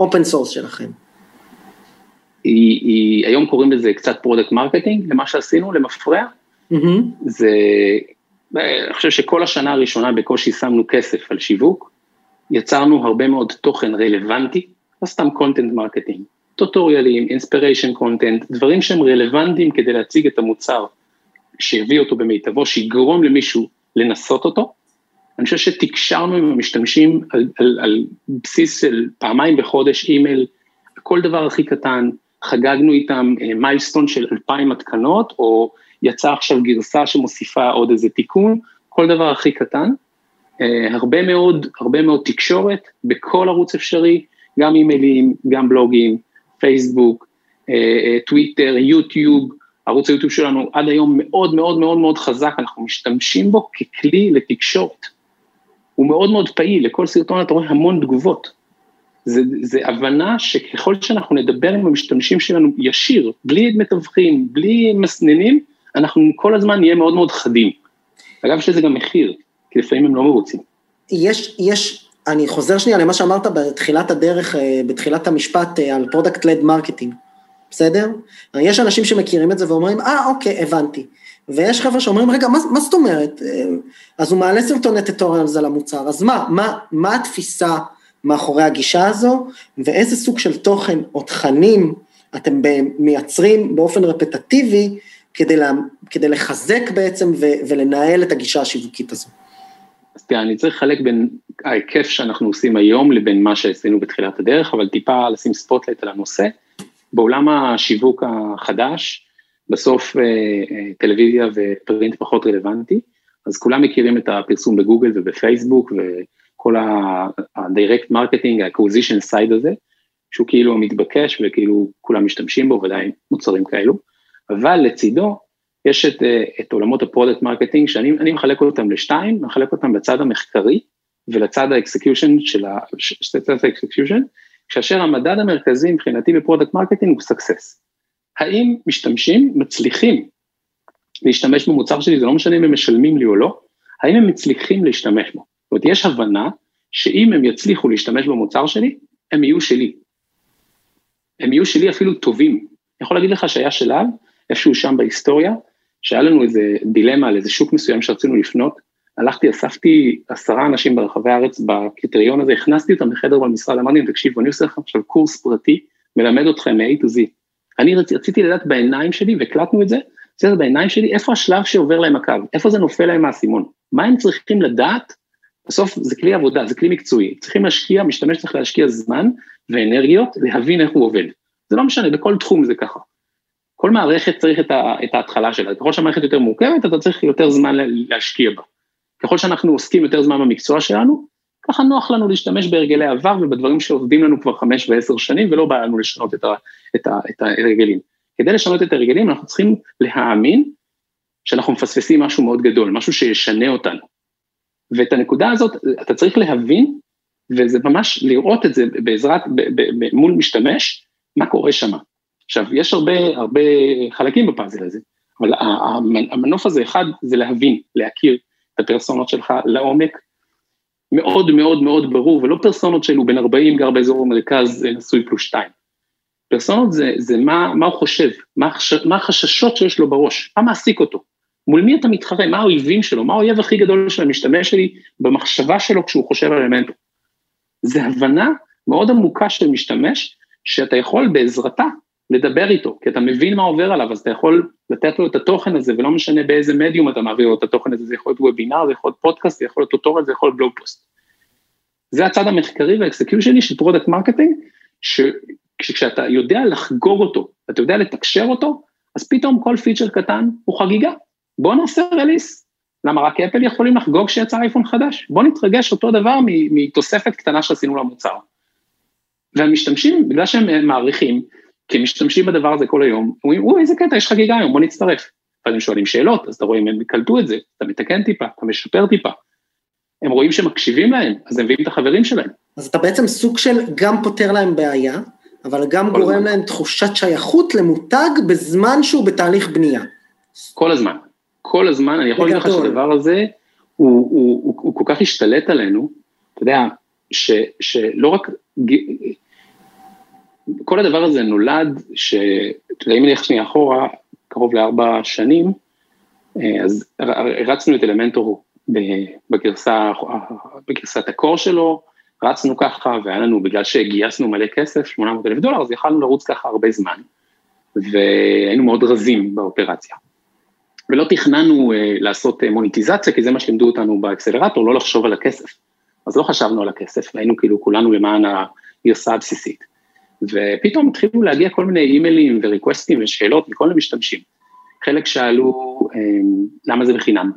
אופן סורס שלכם. היום קוראים לזה קצת פרודקט מרקטינג, למה שעשינו, למפרע, זה, אני חושב שכל השנה הראשונה בקושי שמנו כסף על שיווק, יצרנו הרבה מאוד תוכן רלוונטי, לא סתם קונטנט מרקטינג, טוטוריאלים, אינספיריישן קונטנט, דברים שהם רלוונטיים כדי להציג את המוצר, שהביא אותו במיטבו, שיגרום למישהו לנסות אותו, אני חושב שתקשרנו עם המשתמשים על בסיס של פעמיים בחודש, אימייל, כל דבר הכי קטן, חגגנו איתם מיילסטון של 2,000 התקנות, או יצא עכשיו גרסה שמוסיפה עוד איזה תיקון, כל דבר הכי קטן, הרבה מאוד תקשורת, בכל ערוץ אפשרי, גם אימיילים, גם בלוגים, פייסבוק, טוויטר, יוטיוב, ערוץ היוטיוב שלנו עד היום מאוד מאוד מאוד מאוד חזק, אנחנו משתמשים בו ככלי לתקשורת, הוא מאוד מאוד פעיל, לכל סרטון אתה רואה המון תגובות, זה הבנה שככל שאנחנו נדבר עם המשתמשים שלנו ישיר, בלי מתווכים, בלי מסננים, אנחנו כל הזמן נהיה מאוד מאוד חדים, אגב שזה גם מחיר, כי לפעמים הם לא מרוצים. אני חוזר שנייה למה שאמרת בתחילת הדרך, בתחילת המשפט על product-led marketing, בסדר? יש אנשים שמכירים את זה ואומרים, אוקיי, הבנתי. ויש חבר'ה שאומרים, רגע, מה זאת אומרת? אז הוא מעלה סרטוני טוטוריאלס על המוצר, אז מה התפיסה מאחורי הגישה הזו, ואיזה סוג של תוכן או תכנים אתם מייצרים באופן רפטטיבי, כדי לחזק בעצם ולנהל את הגישה השיווקית הזו? אז תראה, אני צריך לחלק בין ההיקף שאנחנו עושים היום לבין מה שעשינו בתחילת הדרך, אבל טיפה לשים ספוטלייט על הנושא. בעולם השיווק החדש, בסוף טלוויזיה ופרינט פחות רלוונטי, אז כולם מכירים את הפרסום בגוגל ובפייסבוק, וכל ה-direct marketing, ה-acquisition side הזה, שהוא כאילו מתבקש וכאילו כולם משתמשים בו, ודאי מוצרים כאלו, אבל לצידו, יש את עולמות הפרודקט מרקטינג, שאני מחלק אותם לשתיים, מחלק אותם לצד המחקרי, ולצד האקסקיושן של האקסקיושן, כאשר המדד המרכזי מבחינתי בפרודקט מרקטינג הוא סקסס. האם משתמשים מצליחים להשתמש במוצר שלי, זה לא משנה אם הם משלמים לי או לא, האם הם מצליחים להשתמש בו? זאת אומרת, יש הבנה שאם הם יצליחו להשתמש במוצר שלי, הם יהיו שלי. הם יהיו שלי אפילו טובים. אני יכול להגיד לך שהיה שלב, איפשהו שם בהיסטוריה, שהיה לנו איזה דילמה על איזה שוק מסוים שרצינו לפנות, הלכתי, אספתי 10 אנשים ברחבי הארץ בקריטריון הזה, הכנסתי אותם לחדר במשרד, אמרתי, תקשיבו, אני עושה לכם עכשיו קורס פרטי, מלמד אתכם מ-A to Z. אני רציתי לדעת בעיניים שלי, והקלטנו את זה, רציתי בעיניים שלי, איפה השלב שעובר להם הקו, איפה זה נופל להם מהסימון, מה הם צריכים לדעת, בסוף זה כלי עבודה, זה כלי מקצועי, צריכים להשקיע, משתמש צריך להשקיע זמן ואנרגיות, להבין איך הוא עובד. זה לא משנה, בכל תחום זה ככה. כל מערכת צריך את ההתחלה שלה, ככל שהמערכת יותר מורכבת, אתה צריך יותר זמן להשקיע בה. ככל שאנחנו עוסקים יותר זמן במקצוע שלנו, ככה נוח לנו להשתמש בהרגלי עבר, ובדברים שעובדים לנו כבר 5 ו-10 שנים, ולא בא לנו לשנות את ההרגלים. כדי לשנות את ההרגלים, אנחנו צריכים להאמין שאנחנו מפספסים משהו מאוד גדול, משהו שישנה אותנו. ואת הנקודה הזאת, אתה צריך להבין, וזה ממש לראות את זה בעזרת, מול משתמש, מה קורה שמה. עכשיו, יש הרבה חלקים בפאזל הזה, אבל המנוף הזה אחד, זה להבין, להכיר את הפרסונות שלך לעומק, מאוד מאוד מאוד ברור, ולא פרסונות שלו, בין 40 גר באזור המרכז, נשוי פלוס 2. פרסונות זה מה הוא חושב, מה החששות שיש לו בראש, מה מעסיק אותו, מול מי אתה מתחרה, מה האויבים שלו, מה האויב הכי גדול של המשתמש שלי, במחשבה שלו כשהוא חושב על אלמנטו. זה הבנה מאוד עמוקה של משתמש, שאתה יכול בעזרתה, לדבר איתו, כי אתה מבין מה עובר עליו, אז אתה יכול לתת לו את התוכן הזה, ולא משנה באיזה מדיום אתה מעביר לו את התוכן הזה, זה יכול להיות וובינר, זה יכול להיות פודקאסט, זה יכול להיות טוטוריאל, זה יכול להיות בלוג פוסט. זה הצד המחקרי והאקסקיושני של פרודקט מרקטינג, שכשאתה יודע לחגוג אותו, אתה יודע לתקשר אותו, אז פתאום כל פיצ'ר קטן הוא חגיגה. בוא נעשה רליס. למה רק אפל יכולים לחגוג שיצא אייפון חדש? בוא נתרגש אותו דבר מתוספת קטנה שעשינו למוצר. והמשתמשים, בגלל שהם מעריכים, כי משתמשים בדבר הזה כל היום, אומרים, איזה קטע, יש חגיגה היום, בוא נצטרף. ואז הם שואלים שאלות, אז אתה רואה אם הם קלטו את זה, אתה מתקן טיפה, אתה משפר טיפה. הם רואים שמקשיבים להם, אז הם מביאים את החברים שלהם. אז אתה בעצם סוג של גם פותר להם בעיה, אבל גם גורם הזמן. להם תחושת שייכות למותג בזמן שהוא בתהליך בנייה. כל הזמן. כל הזמן, אני יכול להגיד לך שהדבר הזה, הוא כל כך השתלט עלינו, אתה יודע, שלא רק... כל הדבר הזה נולד, שאתה יודע, אם נלך שנייה אחורה, קרוב ל4 שנים, אז רצנו את אלמנטור בגרסת הקור שלו, רצנו ככה, והיה לנו, בגלל שגייסנו מלא כסף, $800,000, אז יכלנו לרוץ ככה הרבה זמן, והיינו מאוד רזים באופרציה. ולא תכננו לעשות מוניטיזציה, כי זה מה שלימדו אותנו באקסלרטור, לא לחשוב על הכסף. אז לא חשבנו על הכסף, והיינו כאילו כולנו למען הגרסה הבסיסית. ופתאום התחילו להגיע כל מיני אימיילים וריקווסטים ושאלות מכל מיני משתמשים. חלק שאלו, למה זה בחינם?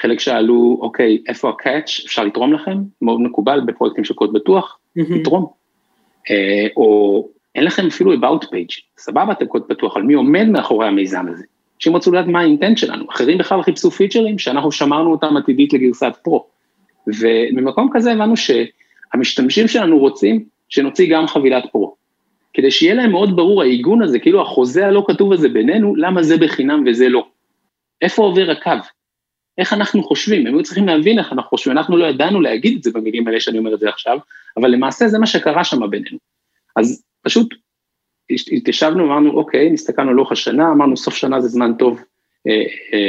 חלק שאלו, אוקיי, איפה הקאץ', אפשר לתרום לכם? מאוד מקובל בפרויקטים של קוד בטוח, לתרום. או אין לכם אפילו about page, סבבה, אתם קוד בטוח, על מי עומד מאחורי המיזם הזה? שהם רצו לדעת מה האינטנט שלנו. אחרים בכלל חיפשו פיצ'רים שאנחנו שמרנו אותם עתידית לגרסת פרו. וממקום כזה הבנו שהמשתמשים שלנו רוצים שנוציא גם חבילת פרו. כדי שיהיה להם מאוד ברור העיגון הזה, כאילו החוזה הלא כתוב הזה בינינו, למה זה בחינם וזה לא. איפה עובר הקו? איך אנחנו חושבים? הם היו צריכים להבין איך אנחנו חושבים. אנחנו לא ידענו להגיד את זה במילים האלה שאני אומר את זה עכשיו, אבל למעשה זה מה שקרה שם בינינו. אז פשוט התיישבנו, אמרנו, אוקיי, נסתכלנו על לוח השנה, אמרנו, סוף שנה זה זמן טוב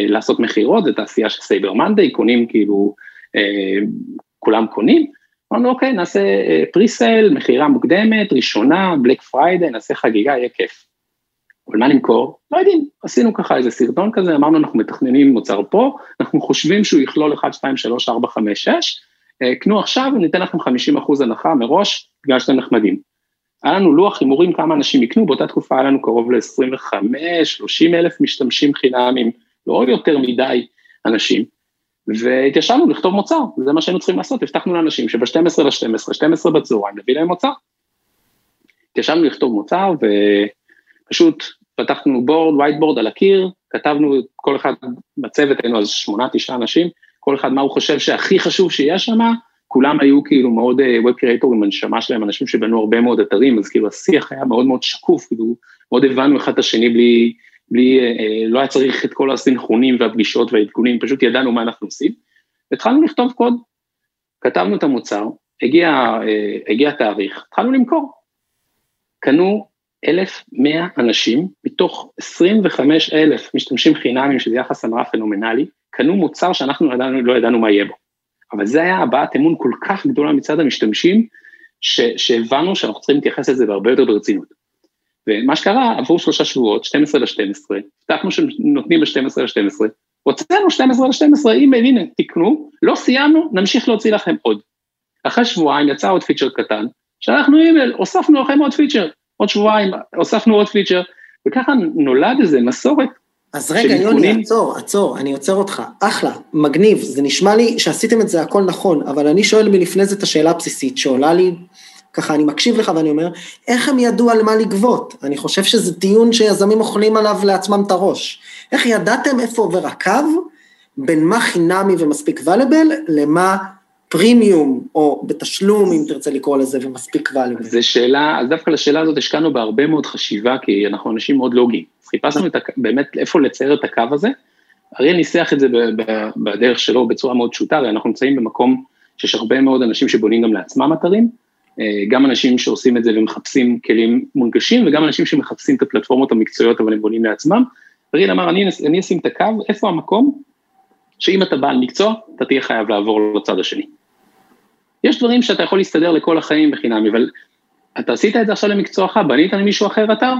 לעשות מחירות, זה תעשייה של סייבר מנדי, קונים כאילו, כולם קונים, אמרנו, אוקיי, נעשה פריסל, מחירה מוקדמת, ראשונה, בלק פריידי, נעשה חגיגה, יהיה כיף. אבל מה נמכור? לא יודעים, עשינו ככה איזה סרטון כזה, אמרנו, אנחנו מתכננים מוצר פה, אנחנו חושבים שהוא יכלול 1, 2, 3, 4, 5, 6, קנו עכשיו, ניתן לכם 50% הנחה מראש, בגלל שאתם נחמדים. היה לנו לוח הימורים כמה אנשים יקנו, באותה תקופה היה לנו קרוב ל-25,000-30,000 משתמשים חינמים, לא יותר מדי אנשים, והתיישבנו לכתוב מוצר, זה מה שהיינו צריכים לעשות, הבטחנו לאנשים שב-12:00, 12 בצהריים, נביא להם מוצר, התיישבנו לכתוב מוצר, ופשוט פתחנו בורד, whiteboard על הקיר, כתבנו כל אחד בצוות, היינו אז 8-9 אנשים, כל אחד מה הוא חושב שהכי חשוב שיהיה שם, כולם היו כאילו מאוד ווב קריאטורים, הנשמה שלהם, אנשים שבנו הרבה מאוד אתרים, אז כאילו השיח היה מאוד מאוד שקוף, כאילו מאוד הבנו אחד את השני בלי לא היה צריך את כל הסנכרונים והפגישות והעדכונים, פשוט ידענו מה אנחנו עושים, התחלנו לכתוב קוד, כתבנו את המוצר, הגיע תאריך, התחלנו למכור, קנו 1,100 אנשים, מתוך 25,000 משתמשים חינמים, שזה יחס המראה פנומנלי, קנו מוצר שאנחנו לא ידענו מה יהיה בו, אבל זה היה הבעת אמון כל כך גדולה מצד המשתמשים, שהבנו שאנחנו צריכים להתייחס לזה בהרבה יותר ברצינות. ומה שקרה, עבור 3 שבועות, 12:00, הבטחנו שנותנים ב-12:00, הוצאנו 12:00, אימייל, הנה, תקנו, לא סיימנו, נמשיך להוציא לכם עוד. אחרי שבועיים יצא עוד פיצ'ר קטן, שלחנו אימייל, הוספנו לכם עוד פיצ'ר, עוד שבועיים, הוספנו עוד פיצ'ר, וככה נולד איזה מסורת, אז רגע, יוני, עצור, אני עוצר אותך, אחלה, מגניב, זה נשמע לי שעשיתם את זה הכל נכון, אבל אני שואל מלפני זה את השאלה הבסיסית שעולה לי, ככה אני מקשיב לך ואני אומר, איך הם ידעו על מה לגבות? אני חושב שזה דיון שיזמים אוכלים עליו לעצמם את הראש. איך ידעתם איפה עובר הקו, בין מה חינמי ומספיק ולבל, למה פרימיום, או בתשלום, אם תרצה לקרוא לזה, ומספיק ולבל? זה שאלה, אז דווקא לשאלה הזאת השקענו בהרבה מאוד חשיבה, כי אנחנו אנשים מאוד לוגיים. חיפשנו באמת איפה לצייר את הקו הזה, אריאל ניסח את זה בדרך שלו בצורה מאוד פשוטה, ואנחנו נמצאים במקום שיש הרבה מאוד אנשים שבונים גם לעצמם אתרים, גם אנשים שעושים את זה ומחפשים כלים מונגשים, וגם אנשים שמחפשים את הפלטפורמות המקצועיות אבל הם בונים לעצמם, אריאל אמר אני אשים את הקו, איפה המקום שאם אתה בעל מקצוע, אתה תהיה חייב לעבור לצד השני. יש דברים שאתה יכול להסתדר לכל החיים בחינם, אבל אתה עשית את זה עכשיו למקצועך, בנית למישהו אחר אתר,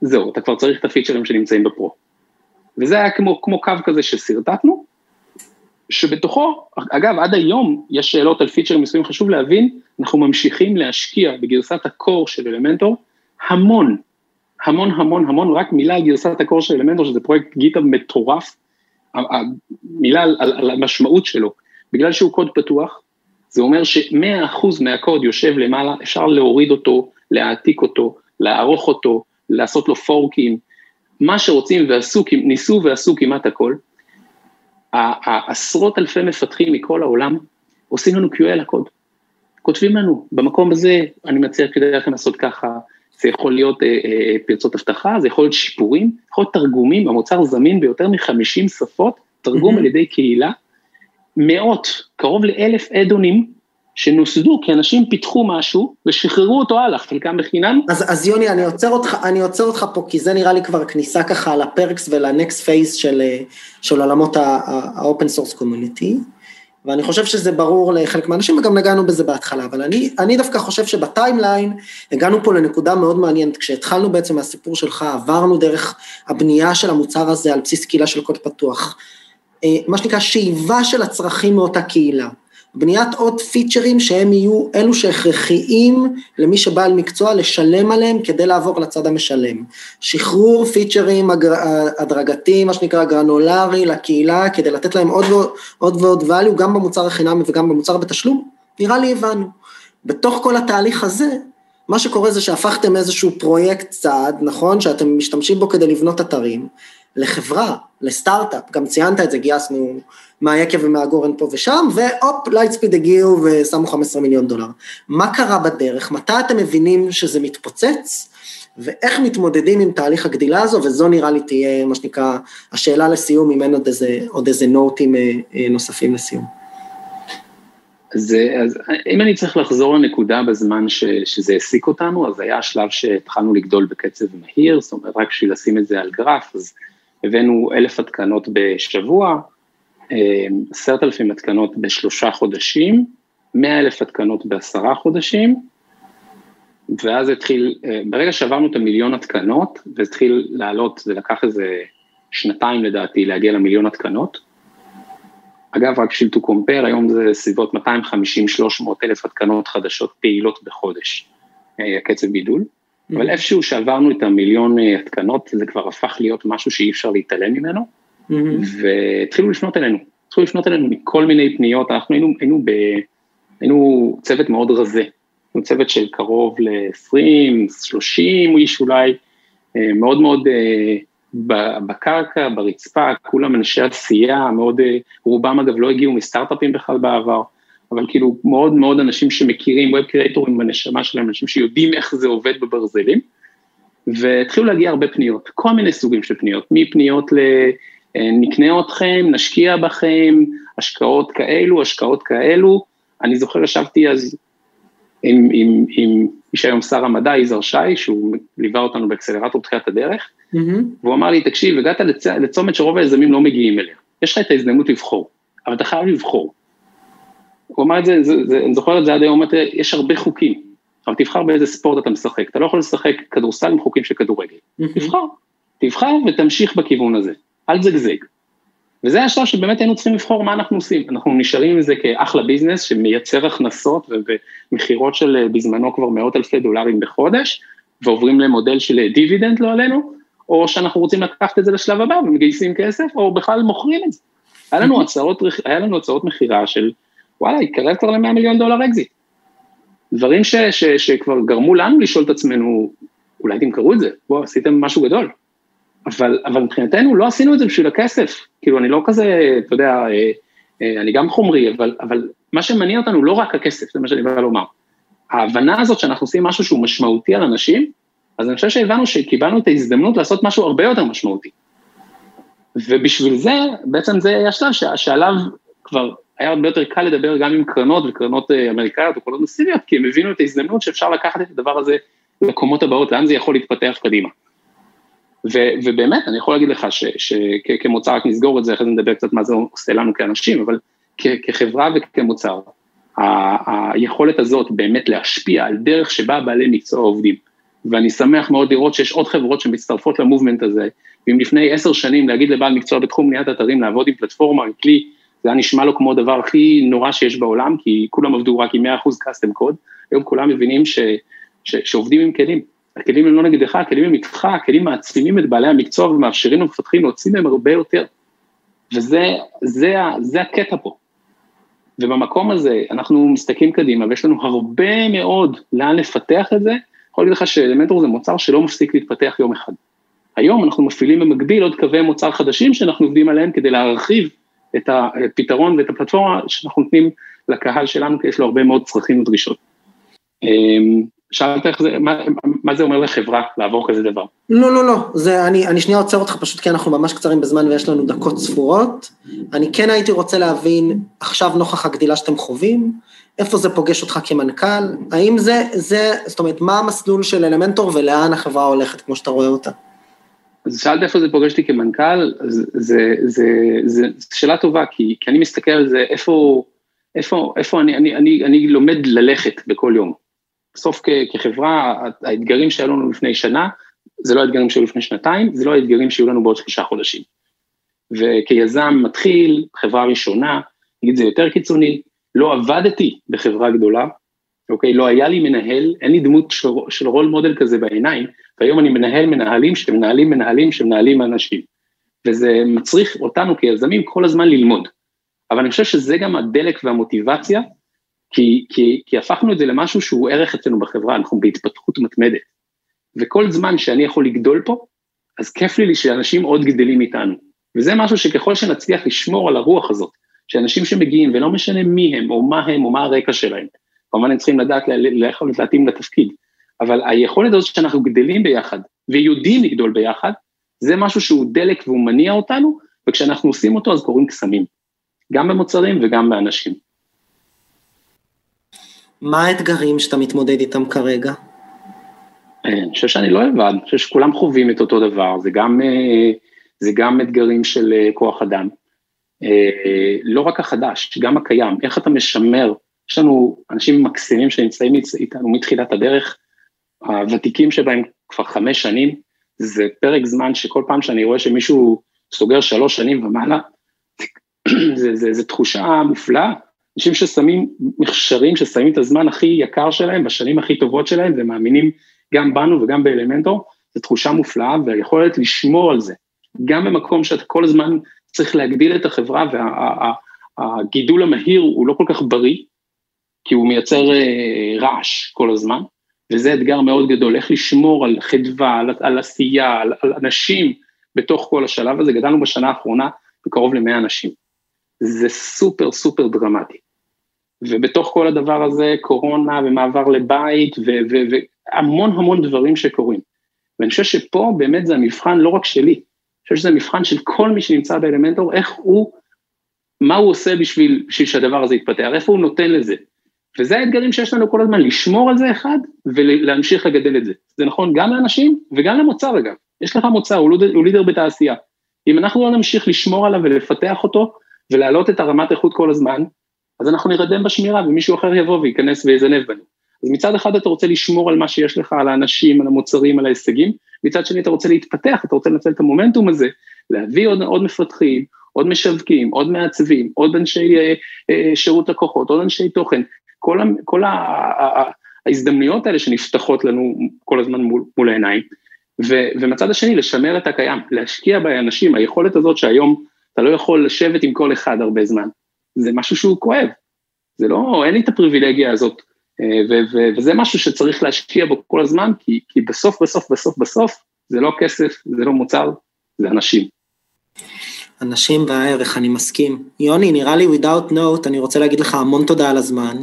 זהו, אתה כבר צריך את הפיצ'רים שנמצאים בפרו. וזה היה כמו קו כזה שסרטטנו, שבתוכו, אגב, עד היום יש שאלות על פיצ'רים מסוים, חשוב להבין, אנחנו ממשיכים להשקיע בגרסת הקור של אלמנטור, המון, המון, המון, המון, רק מילה על גרסת הקור של אלמנטור, שזה פרויקט גיטהאב מטורף, מילה על המשמעות שלו, בגלל שהוא קוד פתוח, זה אומר ש100% מהקוד יושב למעלה, אפשר להוריד אותו, להעתיק אותו, לערוך אותו, לעשות לו פורקים, מה שרוצים ועשו, ניסו ועשו כמעט הכל, העשרות אלפי מפתחים מכל העולם עושים לנו QA על הקוד. כותבים לנו, במקום הזה אני מציע כדי לכם לעשות ככה, זה יכול להיות פרצות הבטחה, זה יכול להיות שיפורים, יכול להיות תרגומים, המוצר זמין ביותר מ50 שפות, תרגום על ידי קהילה, מאות, קרוב ל1000 אדונים, שנוסדו, כי אנשים פיתחו משהו, ושחררו אותו הלאה, חלקם בחינם. אז יוני, אני עוצר אותך פה, כי זה נראה לי כבר כניסה ככה לפרקס ולנקסט פייס של עולמות האופן סורס קומיוניטי, ואני חושב שזה ברור לחלק מהאנשים, וגם נגענו בזה בהתחלה, אבל אני דווקא חושב שבטיימליין, הגענו פה לנקודה מאוד מעניינת, כשהתחלנו בעצם מהסיפור שלך, עברנו דרך הבנייה של המוצר הזה, על בסיס קהילה של קוד פתוח, מה שנקרא שאיבה של הצרכים מאותה קהילה, בניית עוד פיצ'רים שהם יהיו אלו שהכרחיים למי שבעל מקצוע לשלם עליהם כדי לעבור לצד המשלם. שחרור פיצ'רים הדרגתי, מה שנקרא גרנולרי לקהילה, כדי לתת להם עוד ועוד value, גם במוצר החינמי וגם במוצר בתשלום, נראה לי הבנו. בתוך כל התהליך הזה, מה שקורה זה שהפכתם איזשהו פרויקט צעד, נכון, שאתם משתמשים בו כדי לבנות אתרים, לחברה, לסטארט-אפ, גם ציינת את זה, גייסנו מהיקב ומהגורן פה ושם, ואופ, לייטספיד הגיעו ושמו $15 מיליון. מה קרה בדרך? מתי אתם מבינים שזה מתפוצץ? ואיך מתמודדים עם תהליך הגדילה הזו? וזו נראה לי תהיה, מה שנקרא, השאלה לסיום, אם אין עוד איזה נוטים נוספים לסיום. אז אם אני צריך לחזור לנקודה בזמן שזה העסיק אותנו, אז היה השלב שהתחלנו לגדול בקצב מהיר, זאת אומרת, רק שלשים את זה על גרף, אז הבאנו 1000 התקנות בשבוע, 10,000 התקנות ב3 חודשים, 100,000 התקנות ב10 חודשים, ואז התחיל, ברגע שעברנו את 1,000,000 התקנות, והתחיל לעלות, זה לקח איזה 2 לדעתי להגיע ל1,000,000 התקנות, אגב, רק שילטו קומפר, היום זה סביבות 250-300 אלף התקנות חדשות פעילות בחודש, הקצב בידול, אבל איפשהו שעברנו את 1,000,000 התקנות, זה כבר הפך להיות משהו שאי אפשר להתעלם ממנו, והתחילו לפנות אלינו, מכל מיני פניות, אנחנו היינו צוות מאוד רזה, היינו צוות של קרוב ל-20-30 איש אולי, מאוד מאוד בקרקע, ברצפה, כולם אנשי עשייה, מאוד, רובם אגב לא הגיעו מסטארט-אפים בכלל בעבר, אבל כאילו מאוד מאוד אנשים שמכירים, ווב קריאטורים בנשמה שלהם, אנשים שיודעים איך זה עובד בברזלים, והתחילו להגיע הרבה פניות, כל מיני סוגים של פניות, מפניות לנקנה אתכם, נשקיע בכם, השקעות כאלו, אני זוכר ישבתי אז עם איש היום שר המדע, איזר שי, שהוא ליווה אותנו באקסלרטור תחילת הדרך, והוא אמר לי, תקשיב, הגעת לצומת שרוב היזמים לא מגיעים אליה, יש לך את ההזדמנות לבחור, אבל אתה חייב לבחור. הוא אמר את זה, אני זוכר את זה עד היום, יש הרבה חוקים, אבל תבחר באיזה ספורט אתה משחק, אתה לא יכול לשחק כדורסל עם חוקים של כדורגל, תבחר ותמשיך בכיוון הזה, אל תזגזג. וזה היה השלב שבאמת היינו צריכים לבחור מה אנחנו עושים, אנחנו נשארים עם זה כאחלה ביזנס שמייצר הכנסות ובמחירות של בזמנו כבר $100,000 בחודש, ועוברים למודל של דיבידנד לא עלינו, או שאנחנו רוצים לקחת את זה לשלב הבא ומגייסים כסף, או בכלל מוכרים את זה. היה לנו הצעות מחירה של, וואלה, יקרב כבר ל$100 מיליון אקזיט. דברים שכבר גרמו לנו לשאול את עצמנו, אולי תמכרו את זה, בואו, עשיתם משהו גדול. אבל מבחינתנו לא עשינו את זה בשביל הכסף, כאילו אני לא כזה, אתה יודע, אני גם חומרי, אבל מה שמניע אותנו לא רק הכסף, זה מה שאני בא לומר. ההבנה הזאת שאנחנו עושים משהו שהוא משמעותי על אנשים, אז אני חושב שהבנו שקיבלנו את ההזדמנות לעשות משהו הרבה יותר משמעותי. ובשביל זה, בעצם זה היה שלב שעליו כבר היה הרבה יותר קל לדבר גם עם קרנות וקרנות אמריקאיות וקרנות מסיביות, כי הם הבינו את ההזדמנות שאפשר לקחת את הדבר הזה לקומות הבאות, לאן זה יכול להתפתח קדימה. ובאמת, אני יכול להגיד לך שכמוצר, רק נסגור את זה, אחרי זה נדבר קצת מה זה עושה לנו כאנשים, אבל כחברה וכמוצר, היכולת הזאת באמת להשפיע על דרך שבה בעלי מקצוע עובדים, ואני שמח מאוד לראות שיש עוד חברות שמצטרפות למובמנט הזה, ואם לפני 10 שנים להגיד לבעל מקצוע בתחום בניית אתרים, לעבוד עם פלטפורמה, עם כלי, זה היה נשמע לו כמו הדבר הכי נורא שיש בעולם, כי כולם עבדו רק עם 100% קאסטם קוד, היום כולם מבינים שעובדים עם כלים, הכלים הם לא נגדך, הכלים הם איתך, הכלים מעצימים את בעלי המקצוע, ומאפשרים ומפתחים להוציא מהם הרבה יותר, וזה הקטע פה, ובמקום הזה אנחנו מסתכלים קדימה, ויש לנו הרבה מאוד לאן לפתח את זה, יכול להגיד לך שאלמנטור זה מוצר שלא מפסיק להתפתח יום אחד. היום אנחנו מפעילים במקביל עוד קווי מוצר חדשים שאנחנו עובדים עליהם כדי להרחיב את הפתרון ואת הפלטפורמה שאנחנו נותנים לקהל שלנו, כי יש לו הרבה מאוד צרכים ודרישות. שאלת איך זה, מה זה אומר לחברה לעבור כזה דבר? לא, לא, לא, זה, אני שנייה עוצר אותך פשוט, כי אנחנו ממש קצרים בזמן ויש לנו דקות ספורות, אני כן הייתי רוצה להבין, עכשיו נוכח הגדילה שאתם חווים, איפה זה פוגש אותך כמנכ"ל, האם זה, זאת אומרת, מה המסלול של אלמנטור ולאן החברה הולכת, כמו שאתה רואה אותה? אז שאלת איפה זה פוגש אותי כמנכ"ל, זה שאלה טובה, כי אני מסתכל על זה, איפה אני לומד ללכת בכל יום. בסוף כחברה, האתגרים שהיו לנו לפני שנה, זה לא האתגרים שהיו לפני שנתיים, זה לא האתגרים שהיו לנו בעוד 3 חודשים. וכיזם מתחיל, חברה ראשונה, נגיד זה יותר קיצוני, לא עבדתי בחברה גדולה, אוקיי, לא היה לי מנהל, אין לי דמות של רול מודל כזה בעיניים, והיום אני מנהל מנהלים שמנהלים מנהלים שמנהלים אנשים. וזה מצריך אותנו כיזמים כל הזמן ללמוד. אבל אני חושב שזה גם הדלק והמוטיבציה, כי הפכנו את זה למשהו שהוא ערך אצלנו בחברה, אנחנו בהתפתחות מתמדת, וכל זמן שאני יכול לגדול פה, אז כיף לי שאנשים עוד גדלים איתנו, וזה משהו שככל שנצליח לשמור על הרוח הזאת, שאנשים שמגיעים, ולא משנה מי הם, או מה הרקע שלהם, כמובן הם צריכים לדעת ליכולת להתאים לתפקיד, אבל היכולת הזאת שאנחנו גדלים ביחד, ויודעים לגדול ביחד, זה משהו שהוא דלק והוא מניע אותנו, וכשאנחנו עושים אותו אז קוראים קסמים, גם במוצרים וגם באנשים. מה האתגרים שאתה מתמודד איתם כרגע? אני חושב שאני לא לבד, אני חושב שכולם חווים את אותו דבר, זה גם אתגרים של כוח אדם, לא רק החדש, גם הקיים, איך אתה משמר, יש לנו אנשים מקסימים שנמצאים איתנו מתחילת הדרך, הוותיקים שבהם כבר 5 שנים, זה פרק זמן שכל פעם שאני רואה שמישהו סוגר 3 שנים ומעלה, זה תחושה מופלאה, אנשים ששמים מכשרים, ששמים את הזמן הכי יקר שלהם, בשנים הכי טובות שלהם, ומאמינים גם בנו וגם באלמנטור, זו תחושה מופלאה, והיכולת לשמור על זה, גם במקום שאתה כל הזמן צריך להגדיל את החברה, והגידול המהיר הוא לא כל כך בריא, כי הוא מייצר רעש כל הזמן, וזה אתגר מאוד גדול, איך לשמור על חדווה, על עשייה, על אנשים בתוך כל השלב הזה, גדלנו בשנה האחרונה בקרוב ל100 אנשים, זה סופר סופר דרמטי, ובתוך כל הדבר הזה, קורונה ומעבר לבית, והמון המון דברים שקורים, ואני חושב שפה באמת זה המבחן לא רק שלי, אני חושב שזה המבחן של כל מי שנמצא באלמנטור, איך הוא, מה הוא עושה בשביל שהדבר הזה יתפתח, איפה הוא נותן לזה, וזה האתגרים שיש לנו כל הזמן, לשמור על זה אחד, ולהמשיך לגדל את זה, זה נכון גם לאנשים, וגם למוצר אגב, יש לך מוצר, הוא לידר בתעשייה, אם אנחנו לא נמשיך לשמור עליו ולפתח אותו, ולהעלות את הרמת איכות כל הזמן, אז אנחנו נרדם בשמירה, ומישהו אחר יבוא וייכנס ויזנב בנו. אז מצד אחד אתה רוצה לשמור על מה שיש לך, על האנשים, על המוצרים, על ההישגים, מצד שני אתה רוצה להתפתח, אתה רוצה לנצל את המומנטום הזה, להביא עוד מפתחים, עוד משווקים, עוד מעצבים, עוד אנשי שירות לקוחות, עוד אנשי תוכן, כל ההזדמנויות האלה שנפתחות לנו כל הזמן מול העיניים, ומצד השני לשמר את הקיים, להשקיע באנשים, היכולת הזאת שהיום אתה לא יכול לשבת עם כל אחד הרבה זמן, זה משהו שהוא כואב, זה לא, אין לי את הפריבילגיה הזאת, וזה משהו שצריך להשקיע בו כל הזמן, כי בסוף, זה לא כסף, זה לא מוצר, זה אנשים. אנשים והערך, אני מסכים. יוני, נראה לי without note, אני רוצה להגיד לך המון תודה על הזמן,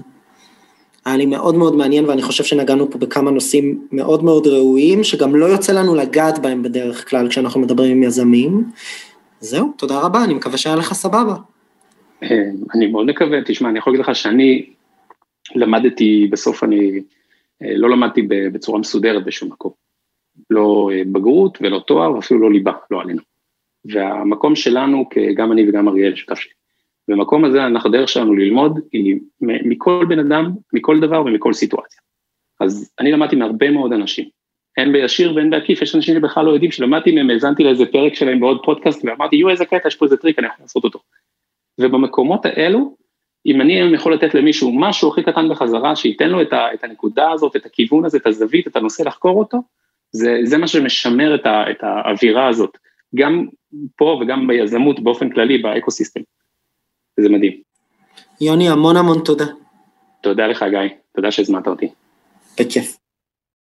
היה לי מאוד מאוד מעניין, ואני חושב שנגענו פה בכמה נושאים מאוד מאוד ראויים, שגם לא יוצא לנו לגעת בהם בדרך כלל, כשאנחנו מדברים עם יזמים, זהו, תודה רבה, אני מקווה שהיה לך סבבה. אני מאוד מקווה, תשמע, אני יכול להגיד לך שאני למדתי, בסוף אני לא למדתי בצורה מסודרת בשום מקום, לא בגרות ולא תואר, אפילו לא ליבה, לא עלינו. והמקום שלנו, גם אני וגם אריאל, שותף שלי. במקום הזה, הדרך שלנו ללמוד, היא מכל בן אדם, מכל דבר ומכל סיטואציה. אז אני למדתי מהרבה מאוד אנשים, אין בישיר ואין בעקיף, יש אנשים שבכלל לא יודעים, שלמדתי מהם, האזנתי לאיזה פרק שלהם בעוד פודקאסט, ואמרתי, יהיו איזה קטע, יש פה איזה טריק, אני יכול לעשות אותו. ובמקומות האלו, אם אני יכול לתת למישהו משהו הכי קטן בחזרה, שייתן לו את הנקודה הזאת, את הכיוון הזה, את הזווית, את הנושא לחקור אותו, זה מה שמשמר את האווירה הזאת, גם פה וגם ביזמות, באופן כללי, באקוסיסטם. זה מדהים. יוני, המון המון תודה. תודה לך, גיא. תודה שהזמנת אותי. בכיף.